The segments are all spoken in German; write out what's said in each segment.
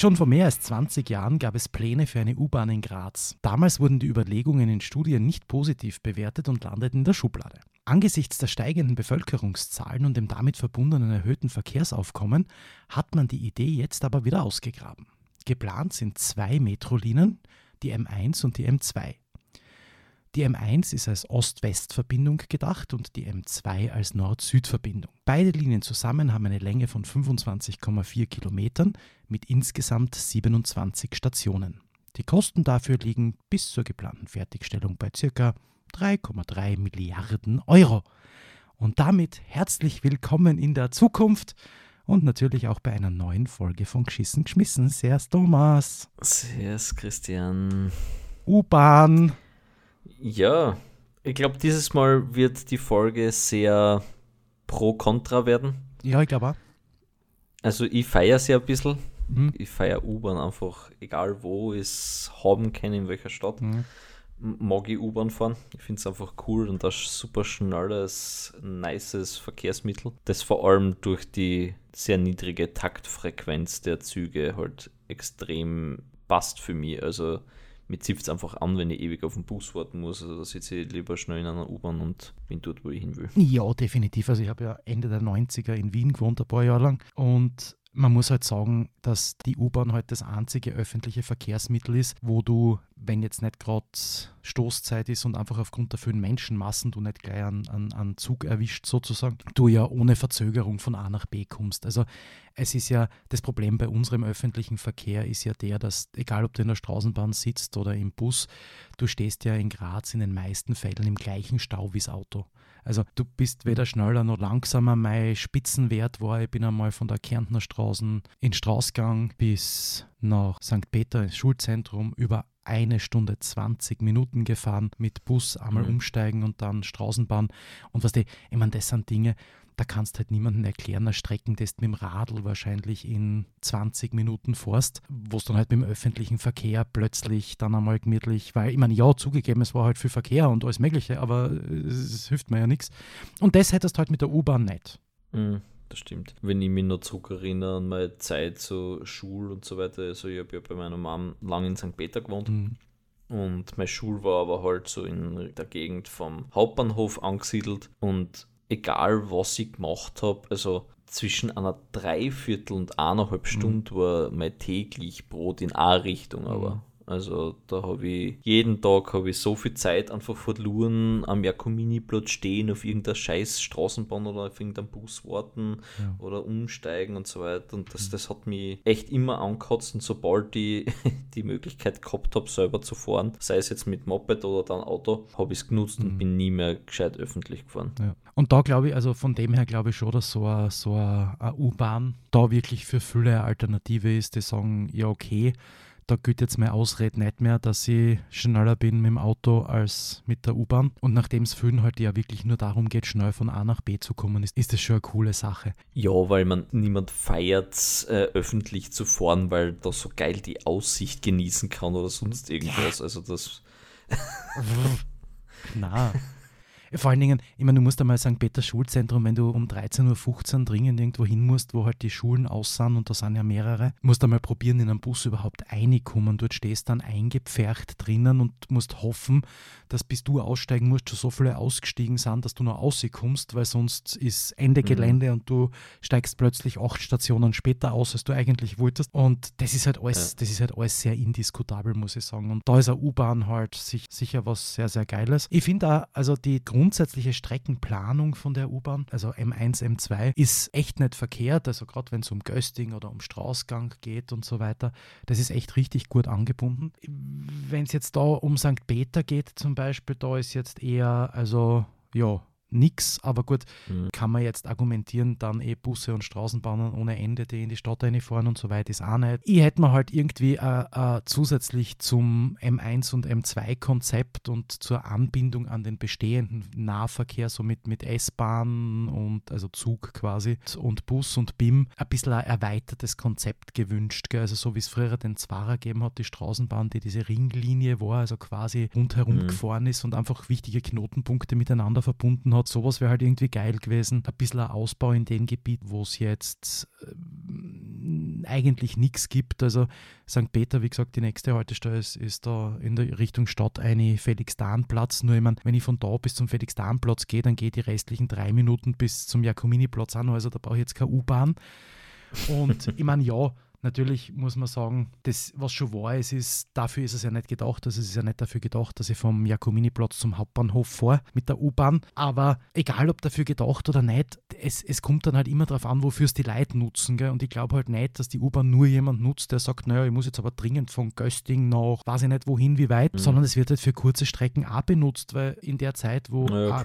Schon vor mehr als 20 Jahren gab es Pläne für eine U-Bahn in Graz. Damals wurden die Überlegungen in Studien nicht positiv bewertet und landeten in der Schublade. Angesichts der steigenden Bevölkerungszahlen und dem damit verbundenen erhöhten Verkehrsaufkommen hat man die Idee jetzt aber wieder ausgegraben. Geplant sind 2 Metrolinien, die M1 und die M2. Die M1 ist als Ost-West-Verbindung gedacht und die M2 als Nord-Süd-Verbindung. Beide Linien zusammen haben eine Länge von 25,4 Kilometern mit insgesamt 27 Stationen. Die Kosten dafür liegen bis zur geplanten Fertigstellung bei ca. 3,3 Milliarden Euro. Und damit herzlich willkommen in der Zukunft und natürlich auch bei einer neuen Folge von Geschissen geschmissen. Servus Thomas. Servus Christian. U-Bahn. Ja, ich glaube, dieses Mal wird die Folge sehr pro-kontra werden. Ja, ich glaube auch. Also ich feiere sie ein bisschen. Mhm. Ich feiere U-Bahn einfach, egal wo es haben kann, in welcher Stadt. Mhm. Mag ich U-Bahn fahren. Ich finde es einfach cool und das super schnelles, nices Verkehrsmittel, das vor allem durch die sehr niedrige Taktfrequenz der Züge halt extrem passt für mich. Also mir zieht es einfach an, wenn ich ewig auf den Bus warten muss. Also da sitze ich lieber schnell in einer U-Bahn und bin dort, wo ich hin will. Ja, definitiv. Also ich habe ja Ende der 90er in Wien gewohnt, ein paar Jahre lang. Und man muss halt sagen, dass die U-Bahn halt das einzige öffentliche Verkehrsmittel ist, wo du, wenn jetzt nicht gerade Stoßzeit ist und einfach aufgrund der vielen Menschenmassen du nicht gleich einen Zug erwischt sozusagen, du ja ohne Verzögerung von A nach B kommst. Also es ist ja, das Problem bei unserem öffentlichen Verkehr ist ja der, dass egal ob du in der Straßenbahn sitzt oder im Bus, du stehst ja in Graz in den meisten Fällen im gleichen Stau wie das Auto. Also du bist weder schneller noch langsamer. Mein Spitzenwert war, ich bin einmal von der Kärntner Straße in Straßgang bis nach St. Peter ins Schulzentrum über 1 Stunde 20 Minuten gefahren, mit Bus einmal umsteigen und dann Straßenbahn. Und was ich meine, das sind Dinge, da kannst halt niemandem erklären, eine Strecken, das mit dem Radl wahrscheinlich in 20 Minuten fährst, wo es dann halt mit dem öffentlichen Verkehr plötzlich dann einmal gemütlich, weil ich meine, ja, zugegeben, es war halt viel Verkehr und alles Mögliche, aber es hilft mir ja nichts. Und das hättest du halt mit der U-Bahn nicht. Mhm. Das stimmt. Wenn ich mich noch zurückerinnere an meine Zeit, so Schule und so weiter, also ich habe ja bei meiner Mom lange in St. Peter gewohnt und meine Schule war aber halt so in der Gegend vom Hauptbahnhof angesiedelt und egal was ich gemacht habe, also zwischen einer 3/4 und 1,5 Stunde war mein täglich Brot in eine Richtung aber. Also da habe ich jeden Tag so viel Zeit einfach verloren, am Jakominiplatz stehen, auf irgendeiner scheiß Straßenbahn oder auf irgendeinem Bus warten oder umsteigen und so weiter. Und das hat mich echt immer angekotzt. Und sobald ich die Möglichkeit gehabt habe, selber zu fahren, sei es jetzt mit Moped oder dann Auto, habe ich es genutzt und bin nie mehr gescheit öffentlich gefahren. Ja. Und da glaube ich, also von dem her glaube ich schon, dass so eine U-Bahn da wirklich für viele eine Alternative ist, die sagen, ja okay, da gilt jetzt meine Ausrede nicht mehr, dass ich schneller bin mit dem Auto als mit der U-Bahn. Und nachdem es vielen halt ja wirklich nur darum geht, schnell von A nach B zu kommen, ist das schon eine coole Sache. Ja, weil niemand feiert es, öffentlich zu fahren, weil da so geil die Aussicht genießen kann oder sonst irgendwas. Ja. Also das... Na. Vor allen Dingen, ich meine, du musst einmal St. Peter Schulzentrum, wenn du um 13.15 Uhr dringend irgendwo hin musst, wo halt die Schulen aus sind, und da sind ja mehrere, musst einmal probieren, in einen Bus überhaupt reinkommen. Dort stehst dann eingepfercht drinnen und musst hoffen, dass bis du aussteigen musst, schon so viele ausgestiegen sind, dass du noch rauskommst, weil sonst ist Ende Gelände und du steigst plötzlich 8 Stationen später aus, als du eigentlich wolltest. Und das ist halt alles, das ist halt alles sehr indiskutabel, muss ich sagen. Und da ist eine U-Bahn halt sicher was sehr, sehr Geiles. Ich finde auch, also die grundsätzliche Streckenplanung von der U-Bahn, also M1, M2, ist echt nicht verkehrt. Also gerade wenn es um Gösting oder um Straßgang geht und so weiter, das ist echt richtig gut angebunden. Wenn es jetzt da um St. Peter geht zum Beispiel, da ist jetzt eher, also ja, nix, aber gut, kann man jetzt argumentieren, dann Busse und Straßenbahnen ohne Ende, die in die Stadt reinfahren und so weit ist auch nicht. Ich hätte mir halt irgendwie zusätzlich zum M1 und M2-Konzept und zur Anbindung an den bestehenden Nahverkehr, so mit S-Bahn und also Zug quasi und Bus und BIM, ein bisschen ein erweitertes Konzept gewünscht. Gell? Also so wie es früher den Zwarer gegeben hat, die Straßenbahn, die diese Ringlinie war, also quasi rundherum gefahren ist und einfach wichtige Knotenpunkte miteinander verbunden hat. Sowas wäre halt irgendwie geil gewesen. Ein bisschen ein Ausbau in dem Gebiet, wo es jetzt eigentlich nichts gibt. Also St. Peter, wie gesagt, die nächste Haltestelle ist da in der Richtung Stadt eine Felix-Dahn-Platz. Nur ich meine, wenn ich von da bis zum Felix-Dahn-Platz gehe, dann gehe ich die restlichen 3 Minuten bis zum Jakominiplatz an. Also da brauche ich jetzt keine U-Bahn. Und ich meine, ja, natürlich muss man sagen, das, was schon war, dafür ist es ja nicht gedacht, also es ist ja nicht dafür gedacht, dass ich vom Jakominiplatz zum Hauptbahnhof fahre mit der U-Bahn, aber egal ob dafür gedacht oder nicht, es kommt dann halt immer darauf an, wofür es die Leute nutzen, gell? Und ich glaube halt nicht, dass die U-Bahn nur jemand nutzt, der sagt, naja, ich muss jetzt aber dringend von Gösting nach, weiß ich nicht wohin, wie weit, sondern es wird halt für kurze Strecken auch benutzt, weil in der Zeit, wo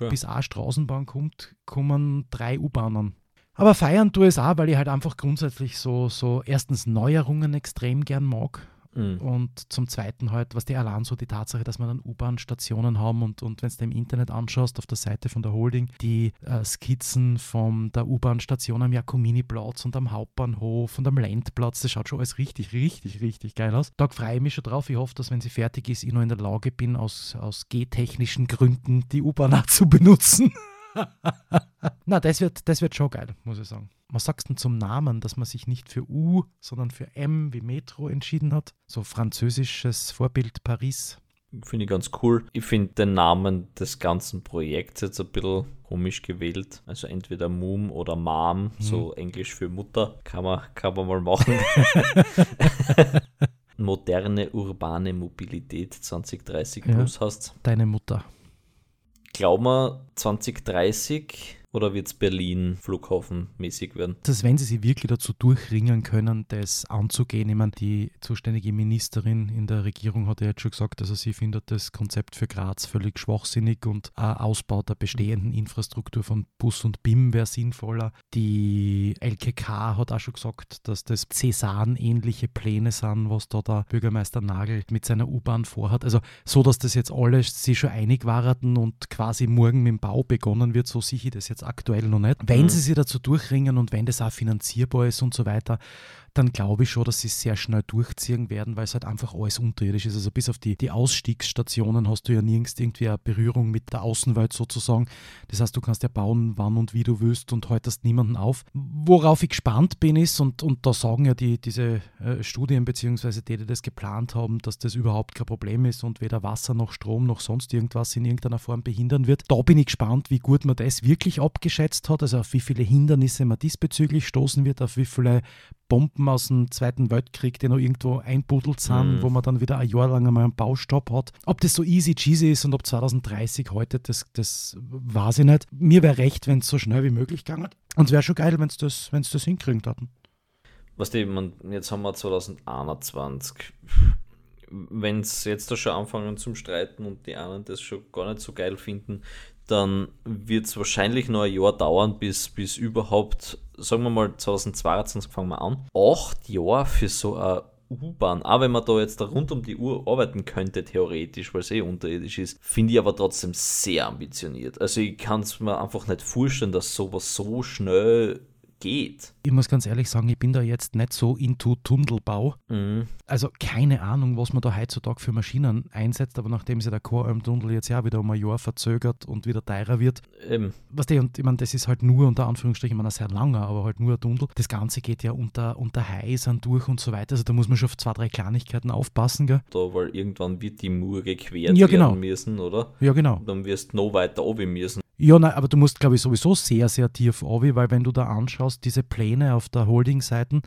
bis eine Straßenbahn kommt, kommen 3 U-Bahnen. Aber feiern tue ich es auch, weil ich halt einfach grundsätzlich so erstens Neuerungen extrem gern mag und zum Zweiten halt, was die allein so die Tatsache, dass wir dann U-Bahn-Stationen haben und wenn du im Internet anschaust, auf der Seite von der Holding, die Skizzen von der U-Bahn-Station am Jakominiplatz und am Hauptbahnhof und am Landplatz, das schaut schon alles richtig, richtig, richtig geil aus. Da freue ich mich schon drauf. Ich hoffe, dass, wenn sie fertig ist, ich noch in der Lage bin, aus gehtechnischen Gründen die U-Bahn auch zu benutzen. Na, das wird schon geil, muss ich sagen. Was sagst du zum Namen, dass man sich nicht für U, sondern für M wie Metro entschieden hat? So französisches Vorbild Paris. Finde ich ganz cool. Ich finde den Namen des ganzen Projekts jetzt ein bisschen komisch gewählt. Also entweder Mum oder Mom, so Englisch für Mutter. Kann man mal machen. Moderne urbane Mobilität 2030 plus hast. Deine Mutter. Glauben wir 2030 oder wird es Berlin Flughafen-mäßig werden? Dass, wenn sie sich wirklich dazu durchringen können, das anzugehen. Ich meine, die zuständige Ministerin in der Regierung hat ja jetzt schon gesagt, also sie findet das Konzept für Graz völlig schwachsinnig und ein Ausbau der bestehenden Infrastruktur von Bus und BIM wäre sinnvoller. Die LKK hat auch schon gesagt, dass das Cäsaren-ähnliche Pläne sind, was da der Bürgermeister Nagel mit seiner U-Bahn vorhat. Also so, dass das jetzt alle sich schon einig waren und quasi morgen mit dem Bau begonnen wird, so sehe ich das jetzt aktuell noch nicht. Wenn sie sich dazu durchringen und wenn das auch finanzierbar ist und so weiter, dann glaube ich schon, dass sie es sehr schnell durchziehen werden, weil es halt einfach alles unterirdisch ist. Also bis auf die Ausstiegsstationen hast du ja nirgends irgendwie eine Berührung mit der Außenwelt sozusagen. Das heißt, du kannst ja bauen, wann und wie du willst und haltest niemanden auf. Worauf ich gespannt bin ist, und da sagen ja diese Studien bzw. die das geplant haben, dass das überhaupt kein Problem ist und weder Wasser noch Strom noch sonst irgendwas in irgendeiner Form behindern wird. Da bin ich gespannt, wie gut man das wirklich abgeschätzt hat, also auf wie viele Hindernisse man diesbezüglich stoßen wird, auf wie viele Bomben aus dem Zweiten Weltkrieg, die noch irgendwo einbuddelt sind, wo man dann wieder ein Jahr lang einmal einen Baustopp hat. Ob das so easy cheesy ist und ob 2030 heute, das weiß ich nicht. Mir wäre recht, wenn es so schnell wie möglich gegangen hat. Und es wäre schon geil, wenn es das hinkriegen würden. Weißt du, jetzt haben wir 2021. Wenn es jetzt da schon anfangen zum Streiten und die anderen das schon gar nicht so geil finden, dann wird es wahrscheinlich noch ein Jahr dauern, bis überhaupt, sagen wir mal 2022 fangen wir an, 8 Jahre für so eine U-Bahn, auch wenn man da jetzt da rund um die Uhr arbeiten könnte, theoretisch, weil es unterirdisch ist, finde ich aber trotzdem sehr ambitioniert. Also ich kann es mir einfach nicht vorstellen, dass sowas so schnell geht. Ich muss ganz ehrlich sagen, ich bin da jetzt nicht so into Tunnelbau. Also keine Ahnung, was man da heutzutage für Maschinen einsetzt, aber nachdem sich der Choralm-Tunnel jetzt ja wieder um ein Jahr verzögert und wieder teurer wird. Weißt du, und ich meine, das ist halt nur, unter Anführungsstrichen, ich meine, ein sehr langer, aber halt nur ein Tunnel. Das Ganze geht ja unter Häusern durch und so weiter, also da muss man schon auf 2-3 Kleinigkeiten aufpassen, gell? Da, weil irgendwann wird die Mur gequert werden müssen, oder? Ja, genau. Dann wirst du noch weiter runter müssen. Ja, nein, aber du musst, glaube ich, sowieso sehr, sehr tief runter, weil wenn du da anschaust, diese Pläne auf der Holding-Seite,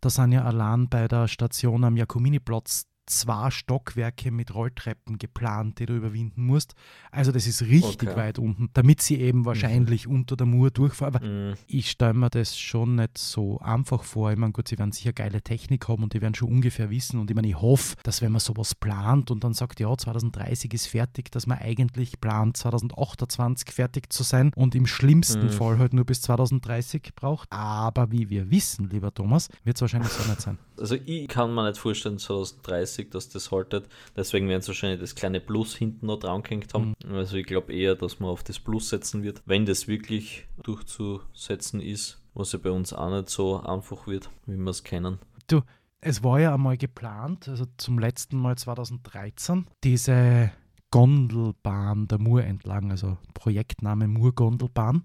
da sind ja allein bei der Station am Jakominiplatz 2 Stockwerke mit Rolltreppen geplant, die du überwinden musst. Also das ist richtig weit unten, damit sie eben wahrscheinlich unter der Mur durchfahren. Aber ich stelle mir das schon nicht so einfach vor. Ich meine, gut, sie werden sicher geile Technik haben und die werden schon ungefähr wissen. Und ich meine, ich hoffe, dass, wenn man sowas plant und dann sagt, ja, 2030 ist fertig, dass man eigentlich plant, 2028 fertig zu sein und im schlimmsten Fall halt nur bis 2030 braucht. Aber wie wir wissen, lieber Thomas, wird es wahrscheinlich so nicht sein. Also ich kann mir nicht vorstellen, 2030, dass das haltet. Deswegen werden sie wahrscheinlich das kleine Plus hinten noch dran gehängt haben. Also ich glaube eher, dass man auf das Plus setzen wird, wenn das wirklich durchzusetzen ist, was ja bei uns auch nicht so einfach wird, wie wir es kennen. Du, es war ja einmal geplant, also zum letzten Mal 2013, diese Gondelbahn der Mur entlang, also Projektname Murgondelbahn.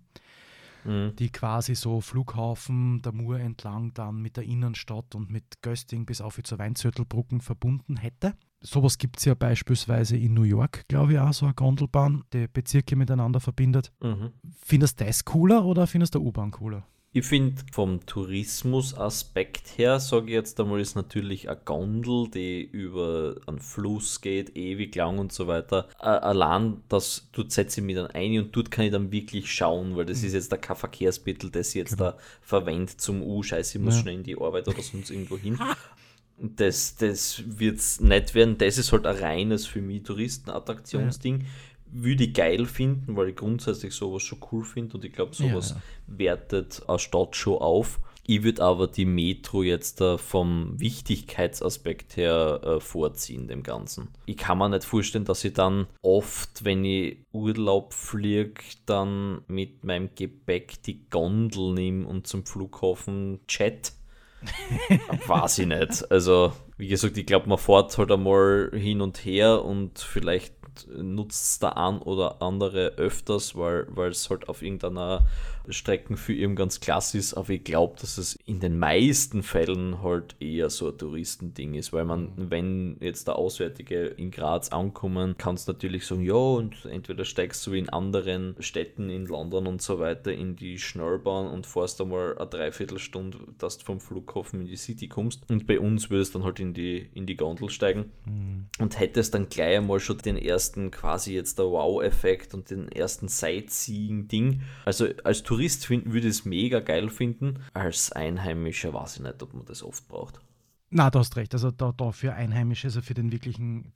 die quasi so Flughafen, der Mur entlang dann mit der Innenstadt und mit Gösting bis auf zur Weinzettelbrücken verbunden hätte. Sowas gibt es ja beispielsweise in New York, glaube ich, auch so eine Gondelbahn, die Bezirke miteinander verbindet. Mhm. Findest du das cooler oder findest du U-Bahn cooler? Ich finde, vom Tourismusaspekt her, sage ich jetzt einmal, ist natürlich eine Gondel, die über einen Fluss geht, ewig lang und so weiter. Allein, das dort setze ich mich dann ein und dort kann ich dann wirklich schauen, weil das ist jetzt kein Verkehrsmittel, das ich jetzt da verwende zum Scheiße, ich muss schnell in die Arbeit oder sonst irgendwo hin. Das wird es nicht werden. Das ist halt ein reines, für mich, Touristenattraktionsding. Ja. Würde ich geil finden, weil ich grundsätzlich sowas schon cool finde und ich glaube, sowas wertet eine Stadt schon auf. Ich würde aber die Metro jetzt vom Wichtigkeitsaspekt her vorziehen, dem Ganzen. Ich kann mir nicht vorstellen, dass ich dann oft, wenn ich Urlaub fliege, dann mit meinem Gepäck die Gondel nehme und zum Flughafen jet. Weiß ich nicht. Also, wie gesagt, ich glaube, man fährt halt einmal hin und her und vielleicht nutzt es der ein oder andere öfters, weil es halt auf irgendeiner Strecke für ihn ganz klasse ist, aber ich glaube, dass es in den meisten Fällen halt eher so ein Touristending ist, weil man, wenn jetzt der Auswärtige in Graz ankommen, kannst du natürlich sagen, ja, und entweder steigst du wie in anderen Städten in London und so weiter in die Schnellbahn und fährst einmal eine Dreiviertelstunde, dass du vom Flughafen in die City kommst, und bei uns würdest du dann halt in die Gondel steigen und hättest dann gleich einmal schon den ersten quasi jetzt der Wow-Effekt und den ersten Sightseeing-Ding. Also als Tourist würde ich es mega geil finden. Als Einheimischer weiß ich nicht, ob man das oft braucht. Na, du hast recht. Also da für Einheimische, also für den wirklichen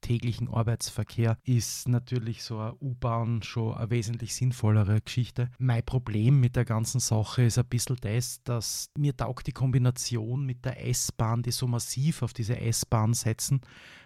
täglichen Arbeitsverkehr ist natürlich so eine U-Bahn schon eine wesentlich sinnvollere Geschichte. Mein Problem mit der ganzen Sache ist ein bisschen das, dass mir taugt die Kombination mit der S-Bahn, die so massiv auf diese S-Bahn setzen.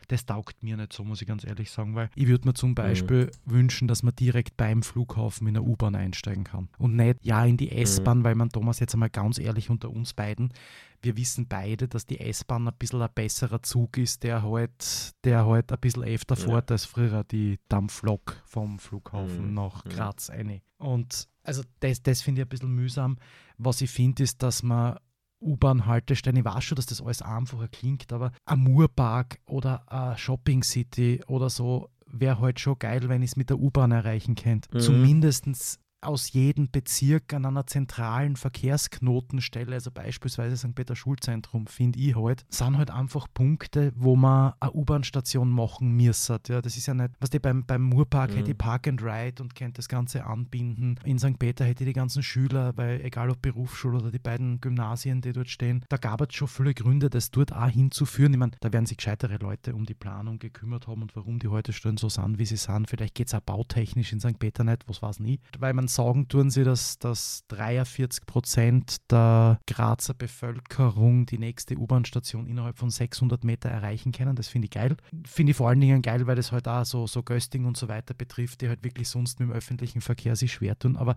Das taugt mir nicht so, muss ich ganz ehrlich sagen, weil ich würde mir zum Beispiel wünschen, dass man direkt beim Flughafen in der U-Bahn einsteigen kann und nicht in die S-Bahn, weil man, Thomas, jetzt einmal ganz ehrlich unter uns beiden, wir wissen beide, dass die S-Bahn ein bisschen ein besserer Zug ist, der halt ein bisschen öfter fährt als früher die Dampflok vom Flughafen nach Graz rein. Und also das finde ich ein bisschen mühsam. Was ich finde, ist, dass man U-Bahn-Haltestellen, ich weiß schon, dass das alles einfacher klingt, aber ein Murpark oder ein Shopping-City oder so wäre halt schon geil, wenn ich es mit der U-Bahn erreichen könnte. Zumindest aus jedem Bezirk an einer zentralen Verkehrsknotenstelle, also beispielsweise St. Peter Schulzentrum, finde ich halt, sind halt einfach Punkte, wo man eine U-Bahn-Station machen müsste. Ja, das ist ja nicht, was die beim Murpark hätte ich Park and Ride und könnte das Ganze anbinden. In St. Peter hätte ich die ganzen Schüler, weil egal ob Berufsschule oder die beiden Gymnasien, die dort stehen, da gab es schon viele Gründe, das dort auch hinzuführen. Ich meine, da werden sich gescheitere Leute um die Planung gekümmert haben und warum die heute schon so sind, wie sie sind. Vielleicht geht es auch bautechnisch in St. Peter nicht, was weiß ich. Weil man sagen tun sie, dass 43% der Grazer Bevölkerung die nächste U-Bahn-Station innerhalb von 600 Meter erreichen können. Das finde ich geil. Finde ich vor allen Dingen geil, weil das halt auch so Gösting und so weiter betrifft, die halt wirklich sonst mit dem öffentlichen Verkehr sich schwer tun. Aber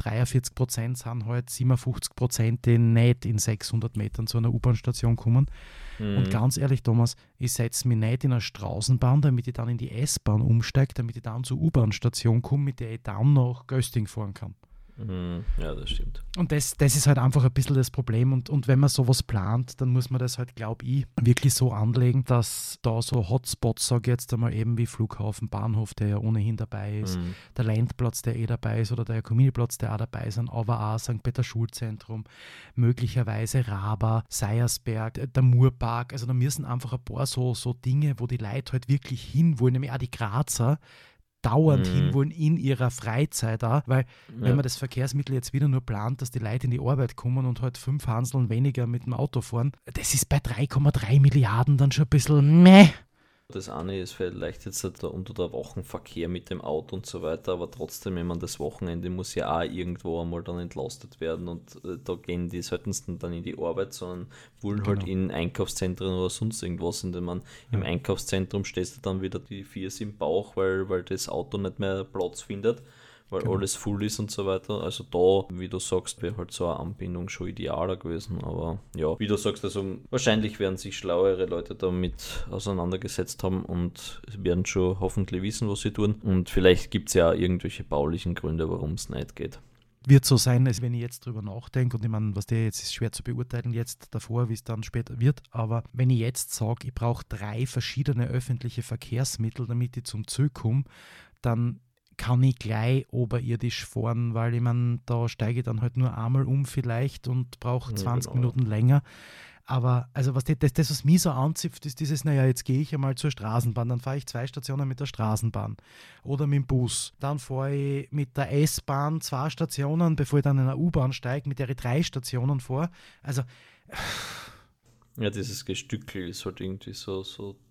43% sind halt 57%, die nicht in 600 Metern zu einer U-Bahn-Station kommen. Und ganz ehrlich, Thomas, ich setze mich nicht in eine Straßenbahn, damit ich dann in die S-Bahn umsteige, damit ich dann zur U-Bahn-Station komme, mit der ich dann nach Gösting fahren kann. Ja, das stimmt. Und das ist halt einfach ein bisschen das Problem. Und wenn man sowas plant, dann muss man das halt, glaube ich, wirklich so anlegen, dass da so Hotspots, sage ich jetzt einmal, eben wie Flughafen, Bahnhof, der ja ohnehin dabei ist, der Landplatz, der dabei ist, oder der Jakominiplatz, der auch dabei ist, aber auch St. Peter Schulzentrum, möglicherweise Raba, Seiersberg, der Murpark. Also da müssen einfach ein paar so Dinge, wo die Leute halt wirklich hinwollen, nämlich auch die Grazer, dauernd hinwollen in ihrer Freizeit auch, weil wenn man das Verkehrsmittel jetzt wieder nur plant, dass die Leute in die Arbeit kommen und halt 5 Hanseln weniger mit dem Auto fahren, das ist bei 3,3 Milliarden dann schon ein bisschen meh. Das eine ist vielleicht jetzt halt unter der Wochenverkehr mit dem Auto und so weiter, aber trotzdem, wenn man das Wochenende muss ja auch irgendwo einmal dann entlastet werden und da gehen die seltensten dann in die Arbeit, sondern wollen halt in Einkaufszentren oder sonst irgendwas, indem man im Einkaufszentrum stehst du dann wieder die Viers im Bauch, weil das Auto nicht mehr Platz findet, weil alles voll ist und so weiter. Also da, wie du sagst, wäre halt so eine Anbindung schon idealer gewesen. Aber ja, wie du sagst, also wahrscheinlich werden sich schlauere Leute damit auseinandergesetzt haben und werden schon hoffentlich wissen, was sie tun. Und vielleicht gibt es ja auch irgendwelche baulichen Gründe, warum es nicht geht. wird so sein, als wenn ich jetzt drüber nachdenke, und ich meine, was der jetzt ist schwer zu beurteilen, jetzt davor, wie es dann später wird, aber wenn ich jetzt sage, ich brauche 3 verschiedene öffentliche Verkehrsmittel, damit ich zum Zug komme, dann kann ich gleich oberirdisch fahren, weil ich meine, da steige ich dann halt nur einmal um vielleicht und brauche 20 Minuten länger. Aber also was das, was mich so anzipft, ist dieses, naja, jetzt gehe ich einmal zur Straßenbahn, dann fahre ich 2 Stationen mit der Straßenbahn oder mit dem Bus. Dann fahre ich mit der S-Bahn 2 Stationen, bevor ich dann in eine U-Bahn steige, mit der ich 3 Stationen fahre. Also... Ja, dieses Gestückel ist halt irgendwie so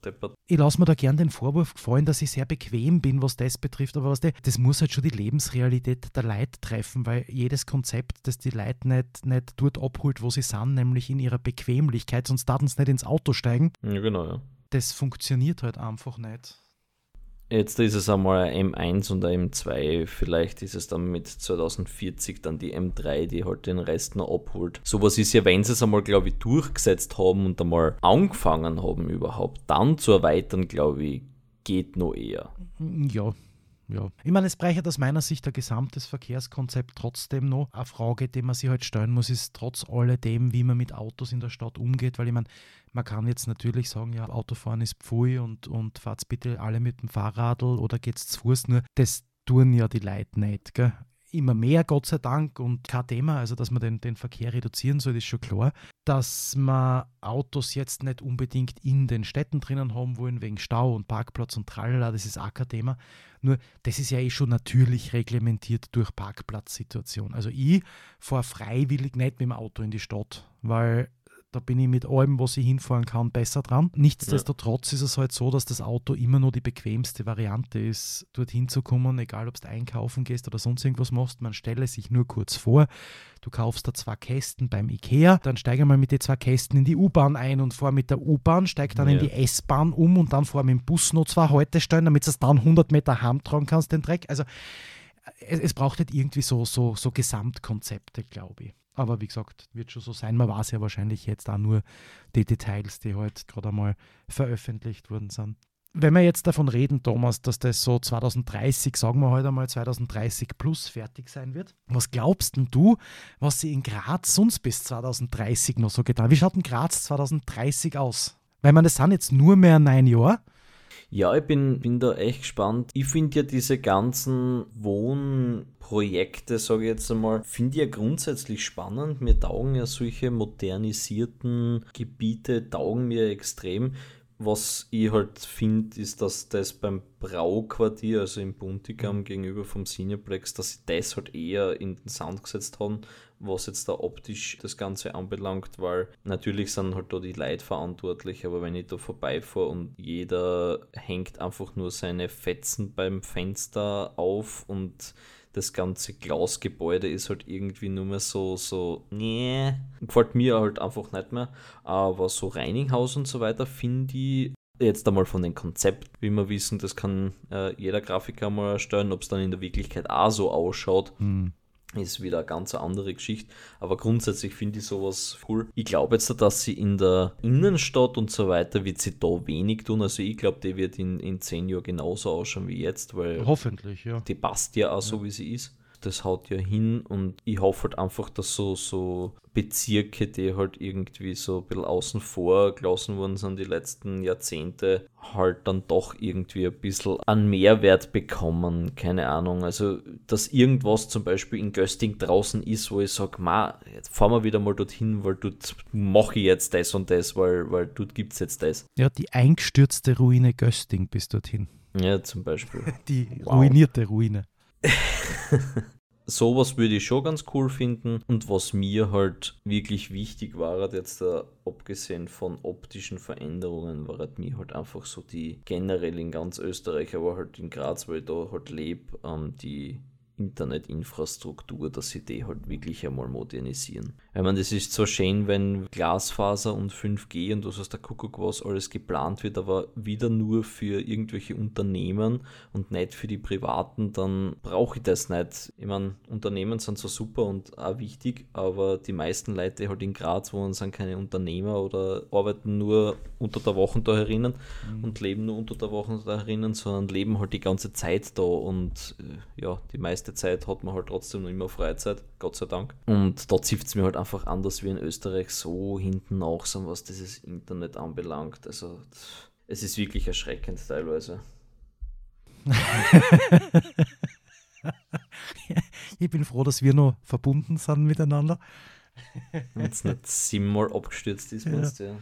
deppert. Ich lasse mir da gern den Vorwurf gefallen, dass ich sehr bequem bin, was das betrifft, aber das muss halt schon die Lebensrealität der Leute treffen, weil jedes Konzept, das die Leute nicht dort abholt, wo sie sind, nämlich in ihrer Bequemlichkeit, sonst darf sie nicht ins Auto steigen. Ja, genau, ja. Das funktioniert halt einfach nicht. Jetzt ist es einmal eine M1 und eine M2, vielleicht ist es dann mit 2040 dann die M3, die halt den Rest noch abholt. Sowas ist ja, wenn sie es einmal, glaube ich, durchgesetzt haben und einmal angefangen haben überhaupt, dann zu erweitern, glaube ich, geht noch eher. Ja. Ich meine, es bereichert aus meiner Sicht ein gesamtes Verkehrskonzept trotzdem noch. Eine Frage, die man sich halt stellen muss, ist trotz alledem, wie man mit Autos in der Stadt umgeht, weil ich meine, man kann jetzt natürlich sagen, ja, Autofahren ist Pfui und fahrt bitte alle mit dem Fahrradl oder geht's zu Fuß nur. Das tun ja die Leute nicht, gell? Immer mehr, Gott sei Dank, und kein Thema, also dass man den Verkehr reduzieren soll, ist schon klar. Dass man Autos jetzt nicht unbedingt in den Städten drinnen haben wollen, wegen Stau und Parkplatz und tralala, das ist auch kein Thema. Nur, das ist ja schon natürlich reglementiert durch Parkplatzsituation. Also ich fahre freiwillig nicht mit dem Auto in die Stadt, weil... Da bin ich mit allem, was ich hinfahren kann, besser dran. Nichtsdestotrotz ist es halt so, dass das Auto immer nur die bequemste Variante ist, dorthin zu kommen, egal ob du einkaufen gehst oder sonst irgendwas machst. Man stelle sich nur kurz vor, du kaufst da 2 Kästen beim Ikea, dann steige mal mit den 2 Kästen in die U-Bahn ein und fahr mit der U-Bahn, steig dann in die S-Bahn um und dann fahr mit dem Bus noch 2 Haltestellen, damit du es dann 100 Meter heimtragen kannst, den Dreck. Also es braucht halt irgendwie so Gesamtkonzepte, glaube ich. Aber wie gesagt, wird schon so sein. Man weiß ja wahrscheinlich jetzt auch nur die Details, die heute gerade einmal veröffentlicht worden sind. Wenn wir jetzt davon reden, Thomas, dass das so 2030, sagen wir heute einmal 2030 plus fertig sein wird, was glaubst denn du, was sie in Graz sonst bis 2030 noch so getan haben? Wie schaut denn Graz 2030 aus? Weil man, das sind jetzt nur mehr 9 Jahre. Ja, ich bin da echt gespannt. Ich finde ja diese ganzen Wohnprojekte, sage ich jetzt einmal, finde ich ja grundsätzlich spannend. Mir taugen ja solche modernisierten Gebiete, taugen mir extrem. Was ich halt finde, ist, dass das beim Brauquartier, also im Puntigam gegenüber vom Seniorenplex, dass sie das halt eher in den Sand gesetzt haben, was jetzt da optisch das Ganze anbelangt, weil natürlich sind halt da die Leute verantwortlich, aber wenn ich da vorbeifahre und jeder hängt einfach nur seine Fetzen beim Fenster auf und das ganze Glasgebäude ist halt irgendwie nur mehr so, nee, gefällt mir halt einfach nicht mehr. Aber so Reininghaus und so weiter finde ich jetzt einmal von dem Konzept, wie wir wissen, das kann jeder Grafiker mal erstellen, ob es dann in der Wirklichkeit auch so ausschaut. Ist wieder eine ganz andere Geschichte, aber grundsätzlich finde ich sowas cool. Ich glaube jetzt, dass sie in der Innenstadt und so weiter, wird sie da wenig tun, also ich glaube, die wird in 10 Jahren genauso ausschauen wie jetzt, weil hoffentlich, ja. Die passt ja auch so, wie sie ist. Das haut ja hin und ich hoffe halt einfach, dass so Bezirke, die halt irgendwie so ein bisschen außen vor gelassen worden sind die letzten Jahrzehnte, halt dann doch irgendwie ein bisschen an Mehrwert bekommen, keine Ahnung. Also, dass irgendwas zum Beispiel in Gösting draußen ist, wo ich sage, ma, jetzt fahren wir wieder mal dorthin, weil dort mache ich jetzt das und das, weil dort gibt es jetzt das. Ja, die eingestürzte Ruine Gösting bis dorthin. Ja, zum Beispiel. Die ruinierte Ruine. Sowas würde ich schon ganz cool finden, und was mir halt wirklich wichtig war, halt jetzt abgesehen von optischen Veränderungen, war halt mir halt einfach so die generell in ganz Österreich, aber halt in Graz, weil ich da halt lebe, die Internetinfrastruktur, dass sie die halt wirklich einmal modernisieren. Ich meine, das ist zwar schön, wenn Glasfaser und 5G und was aus der Kuckuck was alles geplant wird, aber wieder nur für irgendwelche Unternehmen und nicht für die Privaten, dann brauche ich das nicht. Ich meine, Unternehmen sind so super und auch wichtig, aber die meisten Leute, die halt in Graz wohnen, sind keine Unternehmer oder arbeiten nur unter der Woche da herinnen und leben nur unter der Woche da herinnen, sondern leben halt die ganze Zeit da und ja, die meiste Zeit hat man halt trotzdem noch immer Freizeit, Gott sei Dank. Und da zieht es mir halt einfach an, dass wir in Österreich so hinten nach sind, was dieses Internet anbelangt. Also es ist wirklich erschreckend teilweise. Ich bin froh, dass wir noch verbunden sind miteinander. Wenn es nicht 7-mal abgestürzt ist, meinst du, ja.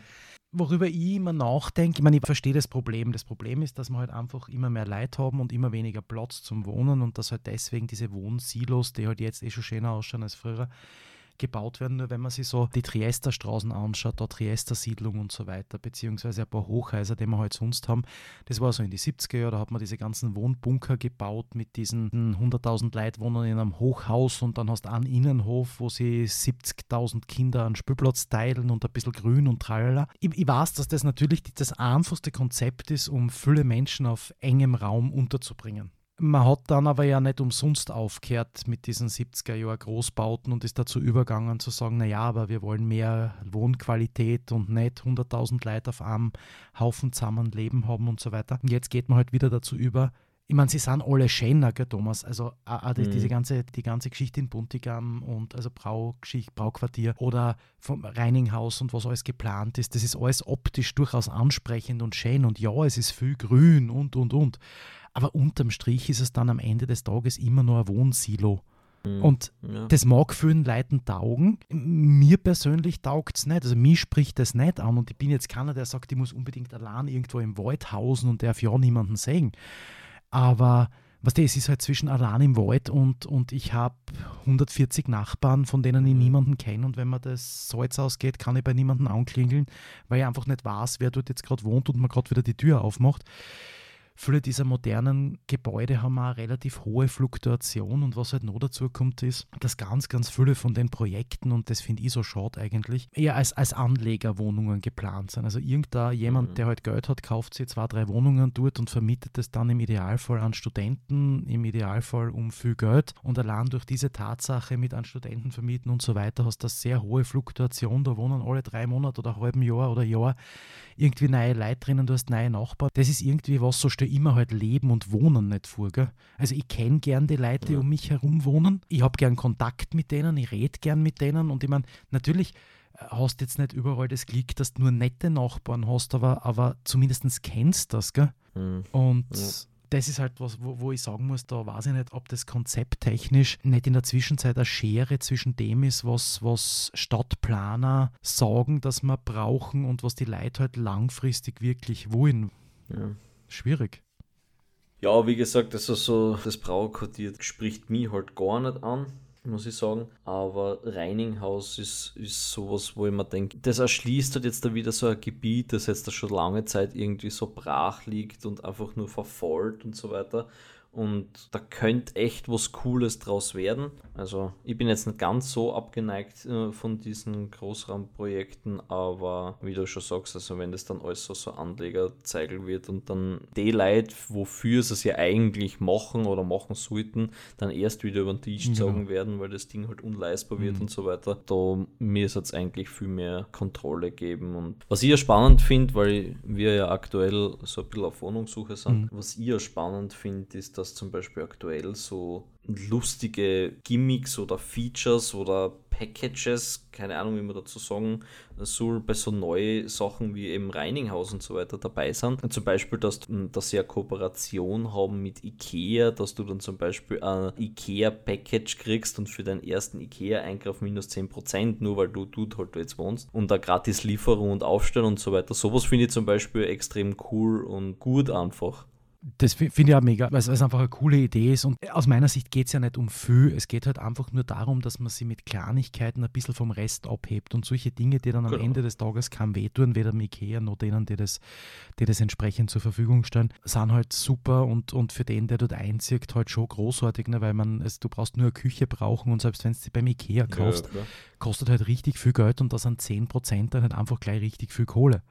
Worüber ich immer nachdenke, ich meine, ich verstehe das Problem. Das Problem ist, dass wir halt einfach immer mehr Leute haben und immer weniger Platz zum Wohnen und dass halt deswegen diese Wohnsilos, die halt jetzt eh schon schöner ausschauen als früher, gebaut werden. Nur wenn man sich so die Triester-Straßen anschaut, da Triester-Siedlung und so weiter, beziehungsweise ein paar Hochhäuser, die wir halt sonst haben, das war so in die 70er Jahre, da hat man diese ganzen Wohnbunker gebaut mit diesen 100.000 Leuten wohnen in einem Hochhaus und dann hast du einen Innenhof, wo sie 70.000 Kinder einen Spielplatz teilen und ein bisschen Grün und tralala. Ich weiß, dass das natürlich das einfachste Konzept ist, um viele Menschen auf engem Raum unterzubringen. Man hat dann aber ja nicht umsonst aufgehört mit diesen 70er-Jahr-Großbauten und ist dazu übergegangen zu sagen, naja, aber wir wollen mehr Wohnqualität und nicht 100.000 Leute auf einem Haufen zusammen Leben haben und so weiter. Und jetzt geht man halt wieder dazu über, ich meine, sie sind alle schöner, gell, Thomas, also die ganze Geschichte in Puntigam und also Brauquartier oder vom Reininghaus und was alles geplant ist, das ist alles optisch durchaus ansprechend und schön und ja, es ist viel grün und. Aber unterm Strich ist es dann am Ende des Tages immer nur ein Wohnsilo. Und das mag vielen Leuten taugen. Mir persönlich taugt es nicht. Also mich spricht das nicht an. Und ich bin jetzt keiner, der sagt, ich muss unbedingt allein irgendwo im Wald hausen und darf ja niemanden sehen. Aber weißt du, es ist halt zwischen allein im Wald und ich habe 140 Nachbarn, von denen ich niemanden kenne. Und wenn mir das Salz ausgeht, kann ich bei niemandem anklingeln, weil ich einfach nicht weiß, wer dort jetzt gerade wohnt und mir gerade wieder die Tür aufmacht. Viele dieser modernen Gebäude haben auch eine relativ hohe Fluktuation und was halt noch dazu kommt ist, dass ganz, ganz viele von den Projekten, und das finde ich so schade eigentlich, eher als Anlegerwohnungen geplant sind. Also jemand, der halt Geld hat, kauft sich 2-3 Wohnungen dort und vermietet das dann im Idealfall an Studenten, im Idealfall um viel Geld und allein durch diese Tatsache mit an Studenten vermieten und so weiter hast du eine sehr hohe Fluktuation, da wohnen alle 3 Monate oder halben Jahr oder Jahr irgendwie neue Leute drinnen, du hast neue Nachbarn. Das ist irgendwie was so immer halt leben und wohnen nicht vor, gell? Also ich kenne gern die Leute, die um mich herum wohnen. Ich habe gern Kontakt mit denen, ich rede gern mit denen und ich meine, natürlich hast du jetzt nicht überall das Glück, dass du nur nette Nachbarn hast, aber zumindest kennst du das, gell? Und das ist halt was, wo ich sagen muss, da weiß ich nicht, ob das konzepttechnisch nicht in der Zwischenzeit eine Schere zwischen dem ist, was Stadtplaner sagen, dass wir brauchen und was die Leute halt langfristig wirklich wollen. Ja. Schwierig. Ja, wie gesagt, also so das Brauquartier spricht mich halt gar nicht an, muss ich sagen. Aber Reininghaus ist sowas, wo ich mir denke, das erschließt halt jetzt da wieder so ein Gebiet, das jetzt da schon lange Zeit irgendwie so brach liegt und einfach nur verfault und so weiter. Und da könnte echt was Cooles draus werden. Also ich bin jetzt nicht ganz so abgeneigt von diesen Großraumprojekten, aber wie du schon sagst, also wenn das dann alles so Anlegerzeigel wird und dann die Leute, wofür sie es ja eigentlich machen oder machen sollten, dann erst wieder über den Tisch gezogen werden, weil das Ding halt unleistbar wird und so weiter. Da mir ist jetzt eigentlich viel mehr Kontrolle geben. Und was ich ja spannend finde, weil wir ja aktuell so ein bisschen auf Wohnungssuche sind, was ich ja spannend finde, ist, dass zum Beispiel aktuell so lustige Gimmicks oder Features oder Packages, keine Ahnung, wie man dazu sagen soll, bei so neuen Sachen wie eben Reininghaus und so weiter dabei sind. Und zum Beispiel, dass sie eine Kooperation haben mit Ikea, dass du dann zum Beispiel ein Ikea-Package kriegst und für deinen ersten Ikea-Einkauf minus 10%, nur weil du halt jetzt wohnst, und da gratis Lieferung und Aufstellen und so weiter. Sowas finde ich zum Beispiel extrem cool und gut einfach. Das finde ich ja mega, weil es einfach eine coole Idee ist. Und aus meiner Sicht geht es ja nicht um viel. Es geht halt einfach nur darum, dass man sie mit Kleinigkeiten ein bisschen vom Rest abhebt. Und solche Dinge, die dann am Ende des Tages kaum wehtun, weder dem Ikea noch denen, die das entsprechend zur Verfügung stellen, sind halt super und für den, der dort einzieht, halt schon großartig, ne? Weil du brauchst nur eine Küche brauchen und selbst wenn du sie beim Ikea kaufst, ja, kostet halt richtig viel Geld und da sind 10% dann halt einfach gleich richtig viel Kohle.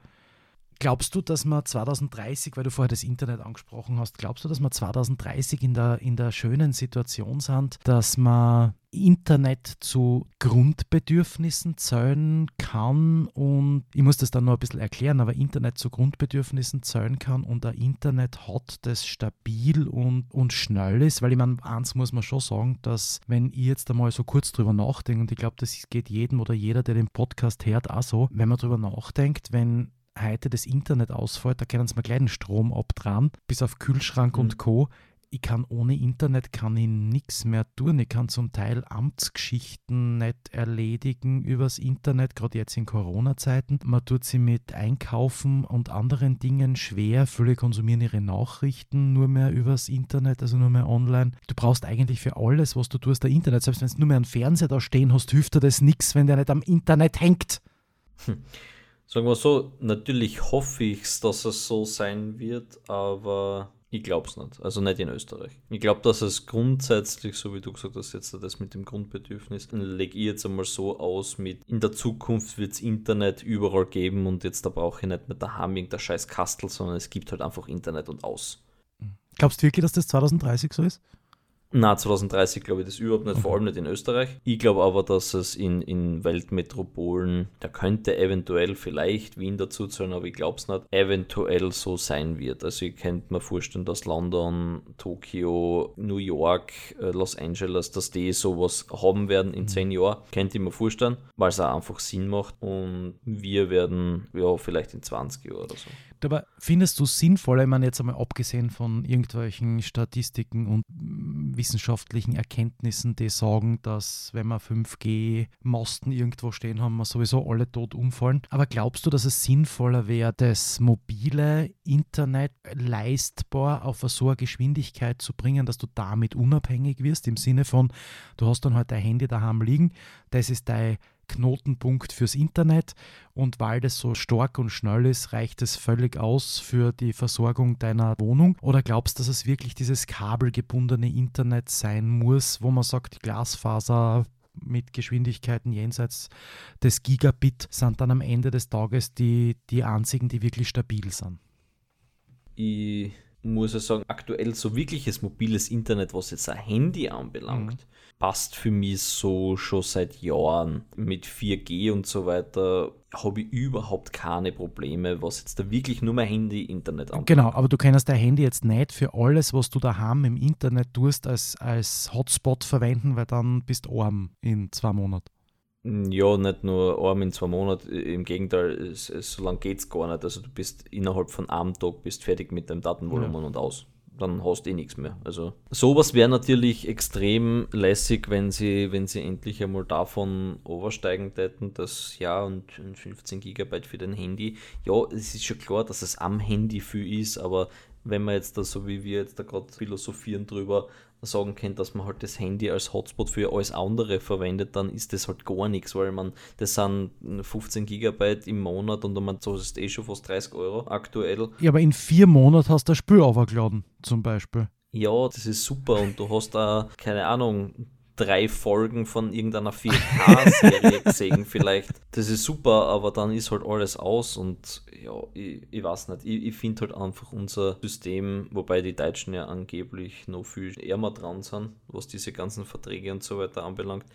Glaubst du, dass wir 2030, weil du vorher das Internet angesprochen hast, glaubst du, dass wir 2030 in der schönen Situation sind, dass man Internet zu Grundbedürfnissen zählen kann und, ich muss das dann noch ein bisschen erklären, aber Internet zu Grundbedürfnissen zählen kann und ein Internet hat, das stabil und schnell ist, weil ich meine, eins muss man schon sagen, dass, wenn ich jetzt einmal so kurz drüber nachdenke, und ich glaube, das geht jedem oder jeder, der den Podcast hört, auch so, wenn man drüber nachdenkt, wenn heute das Internet ausfällt, da können sie mir gleich den Strom abdrehen, bis auf Kühlschrank und Co. Ich kann ohne Internet nichts mehr tun. Ich kann zum Teil Amtsgeschichten nicht erledigen übers Internet, gerade jetzt in Corona-Zeiten. Man tut sie mit Einkaufen und anderen Dingen schwer. Viele konsumieren ihre Nachrichten nur mehr übers Internet, also nur mehr online. Du brauchst eigentlich für alles, was du tust, das Internet. Selbst wenn du nur mehr einen Fernseher da stehen hast, hilft dir das nichts, wenn der nicht am Internet hängt. Sagen wir so, natürlich hoffe ich es, dass es so sein wird, aber ich glaube es nicht. Also nicht in Österreich. Ich glaube, dass es grundsätzlich, so wie du gesagt hast, jetzt das mit dem Grundbedürfnis, lege ich jetzt einmal so aus mit, in der Zukunft wird es Internet überall geben und jetzt da brauche ich nicht mehr daheim irgendein scheiß Kastel, sondern es gibt halt einfach Internet und aus. Glaubst du wirklich, dass das 2030 so ist? Na, 2030 glaube ich das überhaupt nicht, vor allem nicht in Österreich. Ich glaube aber, dass es in Weltmetropolen, da könnte eventuell vielleicht Wien dazu zählen, aber ich glaube es nicht, eventuell so sein wird. Also ich könnte mir vorstellen, dass London, Tokio, New York, Los Angeles, dass die sowas haben werden in 10 Jahren, könnte ich mir vorstellen, weil es auch einfach Sinn macht und wir werden, ja, vielleicht in 20 Jahren oder so. Aber findest du es sinnvoller, ich meine jetzt einmal abgesehen von irgendwelchen Statistiken und wissenschaftlichen Erkenntnissen, die sagen, dass wenn wir 5G-Masten irgendwo stehen haben, wir sowieso alle tot umfallen. Aber glaubst du, dass es sinnvoller wäre, das mobile Internet leistbar auf so eine Geschwindigkeit zu bringen, dass du damit unabhängig wirst, im Sinne von, du hast dann halt dein Handy daheim liegen, das ist dein Knotenpunkt fürs Internet und weil das so stark und schnell ist, reicht es völlig aus für die Versorgung deiner Wohnung? Oder glaubst du, dass es wirklich dieses kabelgebundene Internet sein muss, wo man sagt, Glasfaser mit Geschwindigkeiten jenseits des Gigabit sind dann am Ende des Tages die einzigen, die wirklich stabil sind? Ich muss ja sagen, aktuell so wirkliches mobiles Internet, was jetzt ein Handy anbelangt, passt für mich so schon seit Jahren. Mit 4G und so weiter habe ich überhaupt keine Probleme, was jetzt da wirklich nur mein Handy-Internet angeht. Genau, aber du kannst dein Handy jetzt nicht für alles, was du daheim im Internet tust, als Hotspot verwenden, weil dann bist du arm in 2 Monaten. Ja, nicht nur arm in 2 Monaten, im Gegenteil, so lange geht es gar nicht. Also du bist innerhalb von einem Tag bist fertig mit deinem Datenvolumen und aus. Dann hast du nichts mehr. Also sowas wäre natürlich extrem lässig, wenn sie endlich einmal davon übersteigen täten, dass ja, und 15 GB für dein Handy. Ja, es ist schon klar, dass es am Handy viel ist, aber wenn man jetzt da, so wie wir jetzt da gerade philosophieren drüber, sagen können, dass man halt das Handy als Hotspot für alles andere verwendet, dann ist das halt gar nichts, weil man, das sind 15 Gigabyte im Monat und man zahlst schon fast 30 Euro aktuell. Ja, aber in 4 Monaten hast du das Spiel aufgeladen, zum Beispiel. Ja, das ist super und du hast da, keine Ahnung, 3 Folgen von irgendeiner 4K-Serie gesehen vielleicht. Das ist super, aber dann ist halt alles aus und ja, ich weiß nicht. Ich finde halt einfach unser System, wobei die Deutschen ja angeblich noch viel ärmer dran sind, was diese ganzen Verträge und so weiter anbelangt.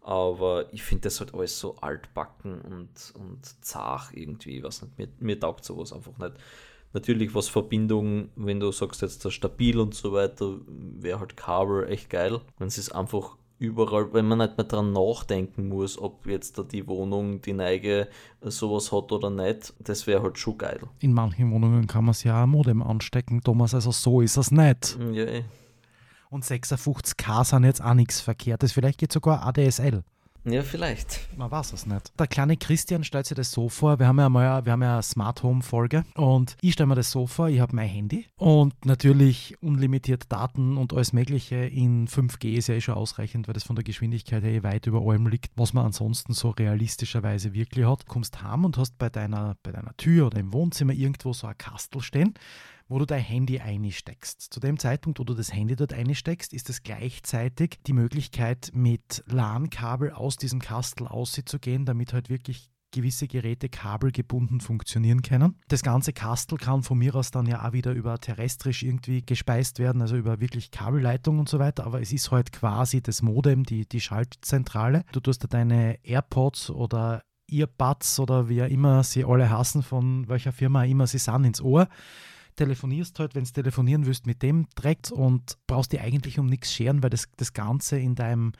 Aber ich finde das halt alles so altbacken und zart irgendwie. Ich weiß nicht, mir taugt sowas einfach nicht. Natürlich was Verbindung, wenn du sagst jetzt das stabil und so weiter, wäre halt Kabel echt geil. Wenn es ist einfach überall, wenn man nicht mehr dran nachdenken muss, ob jetzt da die Wohnung, die Neige sowas hat oder nicht, das wäre halt schon geil. In manchen Wohnungen kann man sich ja ein Modem anstecken, Thomas, also so ist es nicht. Ja. Und 56K sind jetzt auch nichts Verkehrtes, vielleicht geht sogar ADSL. Ja, vielleicht. Man weiß es nicht. Der kleine Christian stellt sich das so vor, wir haben ja eine Smart Home Folge und ich stelle mir das so vor, ich habe mein Handy und natürlich unlimitiert Daten und alles mögliche in 5G ist ja schon ausreichend, weil das von der Geschwindigkeit her weit über allem liegt, was man ansonsten so realistischerweise wirklich hat. Du kommst heim und hast bei deiner Tür oder im Wohnzimmer irgendwo so ein Kastel stehen, wo du dein Handy einsteckst. Zu dem Zeitpunkt, wo du das Handy dort einsteckst, ist es gleichzeitig die Möglichkeit, mit LAN-Kabel aus diesem Kastel auszugehen, damit halt wirklich gewisse Geräte kabelgebunden funktionieren können. Das ganze Kastel kann von mir aus dann ja auch wieder über terrestrisch irgendwie gespeist werden, also über wirklich Kabelleitung und so weiter, aber es ist halt quasi das Modem, die Schaltzentrale. Du tust da deine AirPods oder Earbuds oder wie auch immer sie alle hassen, von welcher Firma auch immer sie sind, ins Ohr. Telefonierst halt, wenn du telefonieren willst, mit dem direkt und brauchst dich eigentlich um nichts scheren, weil das Ganze in deinem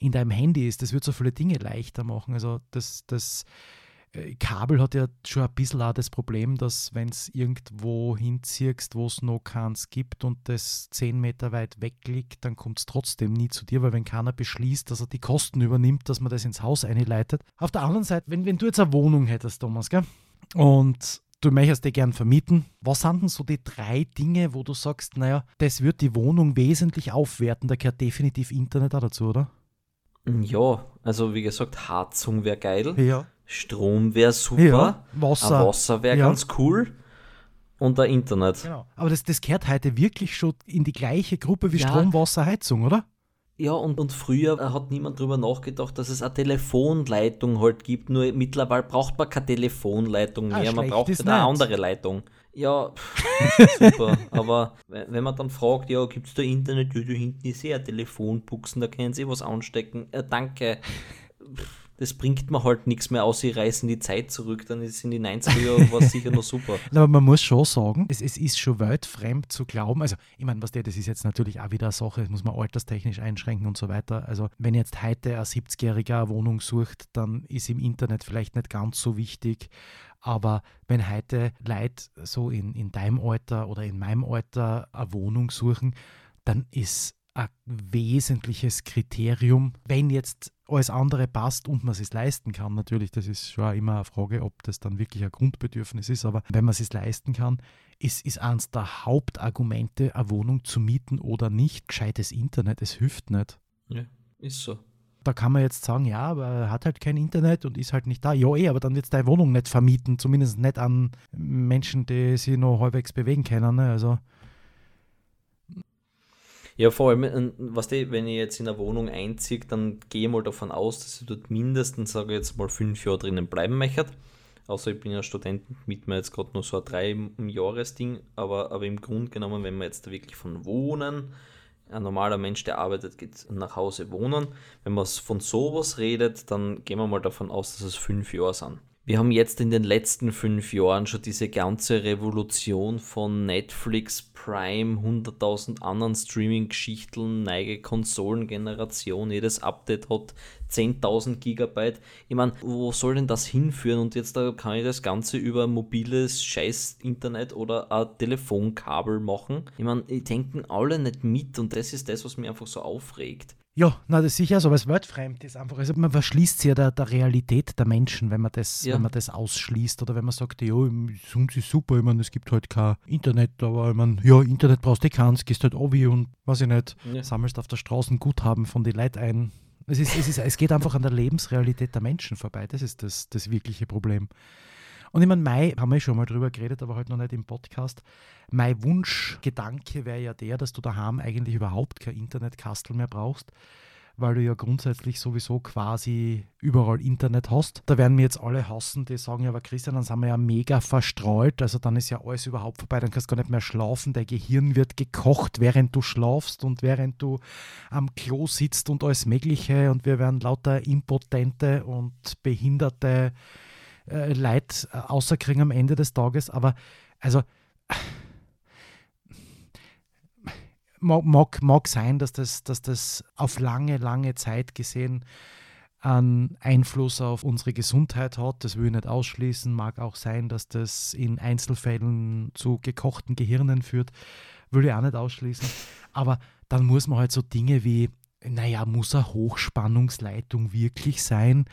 Handy ist. Das wird so viele Dinge leichter machen. Also das Kabel hat ja schon ein bisschen auch das Problem, dass wenn es irgendwo hinziehst, wo es noch keins gibt und das 10 Meter weit weg liegt, dann kommt es trotzdem nie zu dir, weil wenn keiner beschließt, dass er die Kosten übernimmt, dass man das ins Haus einleitet. Auf der anderen Seite, wenn du jetzt eine Wohnung hättest, Thomas, gell? Und du möchtest die gern vermieten. Was sind denn so die 3 Dinge, wo du sagst, naja, das wird die Wohnung wesentlich aufwerten? Da gehört definitiv Internet auch dazu, oder? Ja, also wie gesagt, Heizung wäre geil. Ja. Strom wäre super. Ja. Wasser. Ein Wasser wäre ganz cool. Und ein Internet. Genau. Aber das gehört heute wirklich schon in die gleiche Gruppe wie Strom, Wasser, Heizung, oder? Ja, und früher hat niemand drüber nachgedacht, dass es eine Telefonleitung halt gibt, nur mittlerweile braucht man keine Telefonleitung mehr, man braucht halt eine andere Leitung. Ja, super, aber wenn man dann fragt, ja, gibt's da Internet, ja, da hinten ist eh eine Telefonbuchsen, da können sie was anstecken, danke. Das bringt mir halt nichts mehr aus, sie reißen die Zeit zurück, dann ist in die 90er Jahre war es sicher noch super. Aber man muss schon sagen, es ist schon weltfremd zu glauben, also ich meine, das ist jetzt natürlich auch wieder eine Sache, das muss man alterstechnisch einschränken und so weiter, also wenn jetzt heute ein 70-Jähriger eine Wohnung sucht, dann ist im Internet vielleicht nicht ganz so wichtig, aber wenn heute Leute so in deinem Alter oder in meinem Alter eine Wohnung suchen, dann ist ein wesentliches Kriterium, wenn jetzt alles andere passt und man es leisten kann, natürlich, das ist schon immer eine Frage, ob das dann wirklich ein Grundbedürfnis ist, aber wenn man es leisten kann, ist eines der Hauptargumente, eine Wohnung zu mieten oder nicht, gescheites Internet, es hilft nicht. Ja, ist so. Da kann man jetzt sagen, ja, aber er hat halt kein Internet und ist halt nicht da. Ja, aber dann wird es deine Wohnung nicht vermieten, zumindest nicht an Menschen, die sich noch halbwegs bewegen können, ne? Also ja, vor allem, weißt du, wenn ich jetzt in eine Wohnung einziehe, dann gehe ich mal davon aus, dass ich dort mindestens, sage ich jetzt mal, 5 Jahre drinnen bleiben möchte. Außer ich bin ja Student, mit mir jetzt gerade nur so ein 3-Jahres-Ding, aber im Grunde genommen, wenn man jetzt wirklich von Wohnen, ein normaler Mensch, der arbeitet, geht nach Hause wohnen. Wenn man von sowas redet, dann gehen wir mal davon aus, dass es 5 Jahre sind. Wir haben jetzt in den letzten 5 Jahren schon diese ganze Revolution von Netflix, Prime, 100.000 anderen Streaming-Geschichten, neue Konsolengeneration, jedes Update hat 10.000 Gigabyte. Ich meine, wo soll denn das hinführen? Und jetzt da kann ich das Ganze über mobiles Scheiß-Internet oder ein Telefonkabel machen. Ich meine, die denken alle nicht mit und das ist das, was mich einfach so aufregt. Ja, na das ist sicher so, weil es weltfremd ist einfach. Also man verschließt sich ja der Realität der Menschen, wenn man das ausschließt oder wenn man sagt, ja, sonst ist super, ich meine, es gibt halt kein Internet, aber ich meine, ja, Internet brauchst du keins, gehst halt obi und weiß ich nicht, sammelst auf der Straße Guthaben von den Leuten ein. Es geht einfach an der Lebensrealität der Menschen vorbei, das ist das wirkliche Problem. Und ich meine, haben wir schon mal drüber geredet, aber halt noch nicht im Podcast. Mein Wunschgedanke wäre ja der, dass du daheim eigentlich überhaupt kein Internetkastel mehr brauchst, weil du ja grundsätzlich sowieso quasi überall Internet hast. Da werden mir jetzt alle hassen, die sagen, ja, aber Christian, dann sind wir ja mega verstreut, also dann ist ja alles überhaupt vorbei, dann kannst du gar nicht mehr schlafen, dein Gehirn wird gekocht, während du schlafst und während du am Klo sitzt und alles Mögliche und wir werden lauter impotente und behinderte Leid außerkriegen am Ende des Tages, aber also mag sein, dass das auf lange Zeit gesehen einen Einfluss auf unsere Gesundheit hat, das will ich nicht ausschließen, mag auch sein, dass das in Einzelfällen zu gekochten Gehirnen führt, will ich auch nicht ausschließen, aber dann muss man halt so Dinge wie naja, muss eine Hochspannungsleitung wirklich sein?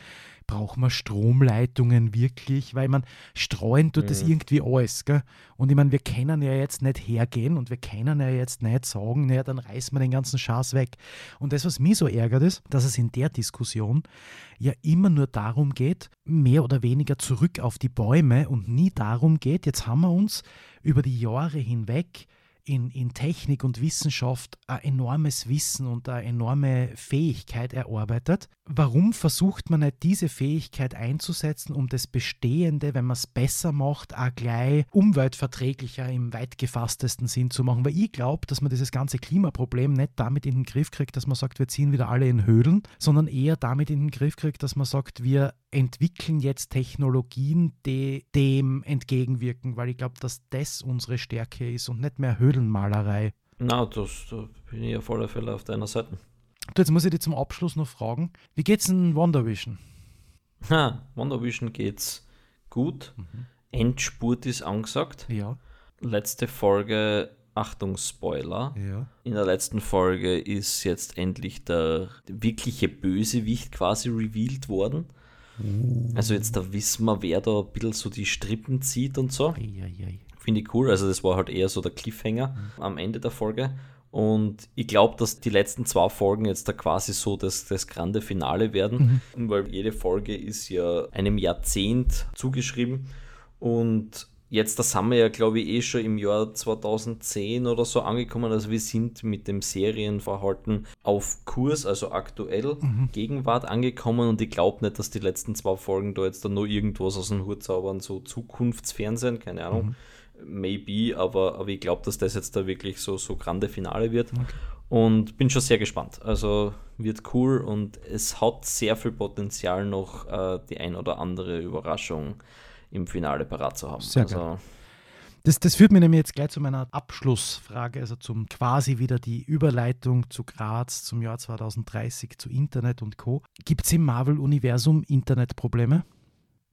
Braucht man Stromleitungen wirklich? Weil man streuen tut das irgendwie alles. Gell? Und ich meine, wir können ja jetzt nicht hergehen und wir können ja jetzt nicht sagen, naja, dann reißen wir den ganzen Schatz weg. Und das, was mich so ärgert, ist, dass es in der Diskussion ja immer nur darum geht, mehr oder weniger zurück auf die Bäume und nie darum geht, jetzt haben wir uns über die Jahre hinweg in Technik und Wissenschaft ein enormes Wissen und eine enorme Fähigkeit erarbeitet. Warum versucht man nicht, diese Fähigkeit einzusetzen, um das Bestehende, wenn man es besser macht, auch gleich umweltverträglicher im weit gefasstesten Sinn zu machen? Weil ich glaube, dass man dieses ganze Klimaproblem nicht damit in den Griff kriegt, dass man sagt, wir ziehen wieder alle in Höhlen, sondern eher damit in den Griff kriegt, dass man sagt, wir entwickeln jetzt Technologien, die dem entgegenwirken, weil ich glaube, dass das unsere Stärke ist und nicht mehr Höhlenmalerei. Na, da bin ich auf alle Fälle auf deiner Seite. Du, jetzt muss ich dich zum Abschluss noch fragen, wie geht's in WandaVision? WandaVision geht's gut. Endspurt ist angesagt. Ja. Letzte Folge, Achtung, Spoiler. Ja. In der letzten Folge ist jetzt endlich der wirkliche Bösewicht quasi revealed worden. Also jetzt da wissen wir, wer da ein bisschen so die Strippen zieht und so. Finde ich cool, also das war halt eher so der Cliffhanger am Ende der Folge und ich glaube, dass die letzten zwei Folgen jetzt da quasi so das grande Finale werden, weil jede Folge ist ja einem Jahrzehnt zugeschrieben und jetzt, da sind wir ja glaube ich schon im Jahr 2010 oder so angekommen, also wir sind mit dem Serienverhalten auf Kurs, also aktuell, Gegenwart angekommen und ich glaube nicht, dass die letzten zwei Folgen da jetzt dann noch irgendwas aus dem Hut zaubern, so Zukunftsfernsehen, keine Ahnung, maybe, aber ich glaube, dass das jetzt da wirklich so grande Finale wird und bin schon sehr gespannt, also wird cool und es hat sehr viel Potenzial noch die ein oder andere Überraschung im Finale parat zu haben. Sehr geil. Das führt mich nämlich jetzt gleich zu meiner Abschlussfrage, also zum quasi wieder die Überleitung zu Graz, zum Jahr 2030, zu Internet und Co. Gibt es im Marvel-Universum Internetprobleme?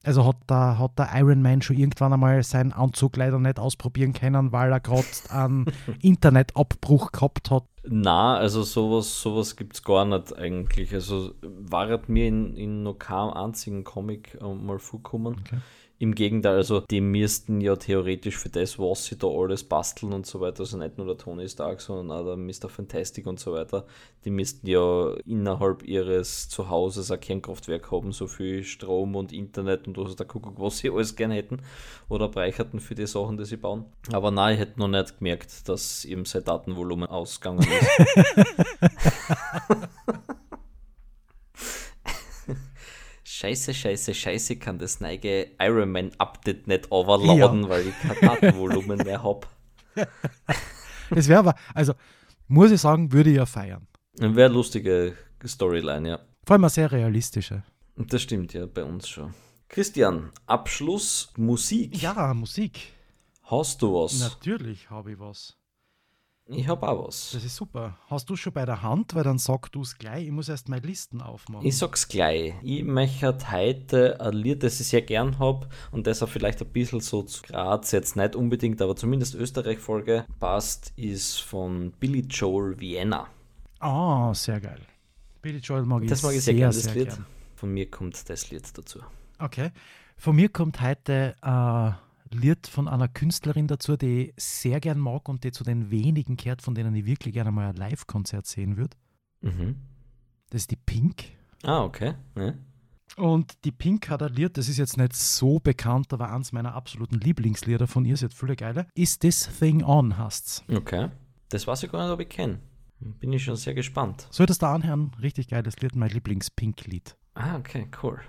Also hat der Iron Man schon irgendwann einmal seinen Anzug leider nicht ausprobieren können, weil er gerade einen Internetabbruch gehabt hat? Na, also sowas gibt es gar nicht eigentlich. Also war mir in noch keinem einzigen Comic mal vorgekommen. Okay. Im Gegenteil, also die müssten ja theoretisch für das, was sie da alles basteln und so weiter, also nicht nur der Tony Stark, sondern auch der Mr. Fantastic und so weiter, die müssten ja innerhalb ihres Zuhauses ein Kernkraftwerk haben, so viel Strom und Internet und was der Kuckuck, was sie alles gerne hätten oder breicherten für die Sachen, die sie bauen. Aber nein, ich hätte noch nicht gemerkt, dass eben sein Datenvolumen ausgegangen ist. Scheiße, kann das neue Iron Man Update nicht overladen, weil ich kein Datenvolumen mehr habe. Das wäre aber, also muss ich sagen, würde ich ja feiern. Wäre eine lustige Storyline, ja. Vor allem eine sehr realistische. Das stimmt ja, bei uns schon. Christian, Abschluss, Musik. Ja, Musik. Hast du was? Natürlich habe ich was. Ich habe auch was. Das ist super. Hast du schon bei der Hand? Weil dann sagst du es gleich. Ich muss erst meine Listen aufmachen. Ich sag's gleich. Ich möchte heute ein Lied, das ich sehr gern habe und das auch vielleicht ein bisschen so zu Graz jetzt nicht unbedingt, aber zumindest Österreich-Folge passt, ist von Billy Joel, Vienna. Ah, oh, sehr geil. Billy Joel mag ich sehr, sehr gern. Das mag ich sehr gern, das Lied. Gern. Von mir kommt das Lied dazu. Okay. Von mir kommt heute Lied von einer Künstlerin dazu, die ich sehr gern mag und die zu den wenigen gehört, von denen ich wirklich gerne mal ein Live-Konzert sehen würde. Das ist die Pink. Ah, okay. Ja. Und die Pink hat ein Lied, das ist jetzt nicht so bekannt, aber eins meiner absoluten Lieblingslieder von ihr, sie hat viele geile. Is This Thing On? Heißt's. Okay. Das weiß ich gar nicht, ob ich kenne. Bin ich schon sehr gespannt. Solltest du anhören, richtig geiles Lied, mein Lieblings-Pink-Lied. Ah, okay, cool.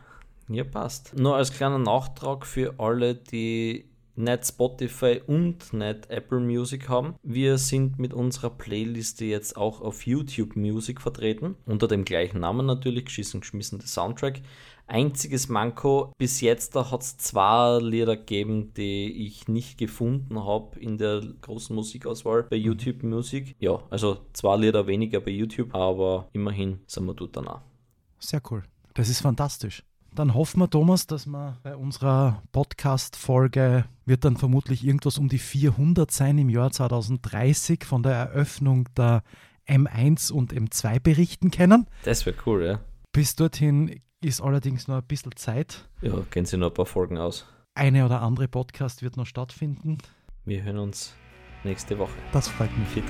Ja, passt. Nur als kleiner Nachtrag für alle, die nicht Spotify und nicht Apple Music haben. Wir sind mit unserer Playliste jetzt auch auf YouTube Music vertreten. Unter dem gleichen Namen natürlich, geschissen, geschmissen, der Soundtrack. Einziges Manko, bis jetzt da hat es zwei Lieder gegeben, die ich nicht gefunden habe in der großen Musikauswahl bei YouTube Music. Ja, also zwei Lieder weniger bei YouTube, aber immerhin sind wir dort danach. Sehr cool. Das ist fantastisch. Dann hoffen wir, Thomas, dass wir bei unserer Podcast-Folge, wird dann vermutlich irgendwas um die 400 sein im Jahr 2030 von der Eröffnung der M1 und M2 berichten können. Das wäre cool, ja. Bis dorthin ist allerdings noch ein bisschen Zeit. Ja, gehen Sie noch ein paar Folgen aus. Eine oder andere Podcast wird noch stattfinden. Wir hören uns nächste Woche. Das freut mich.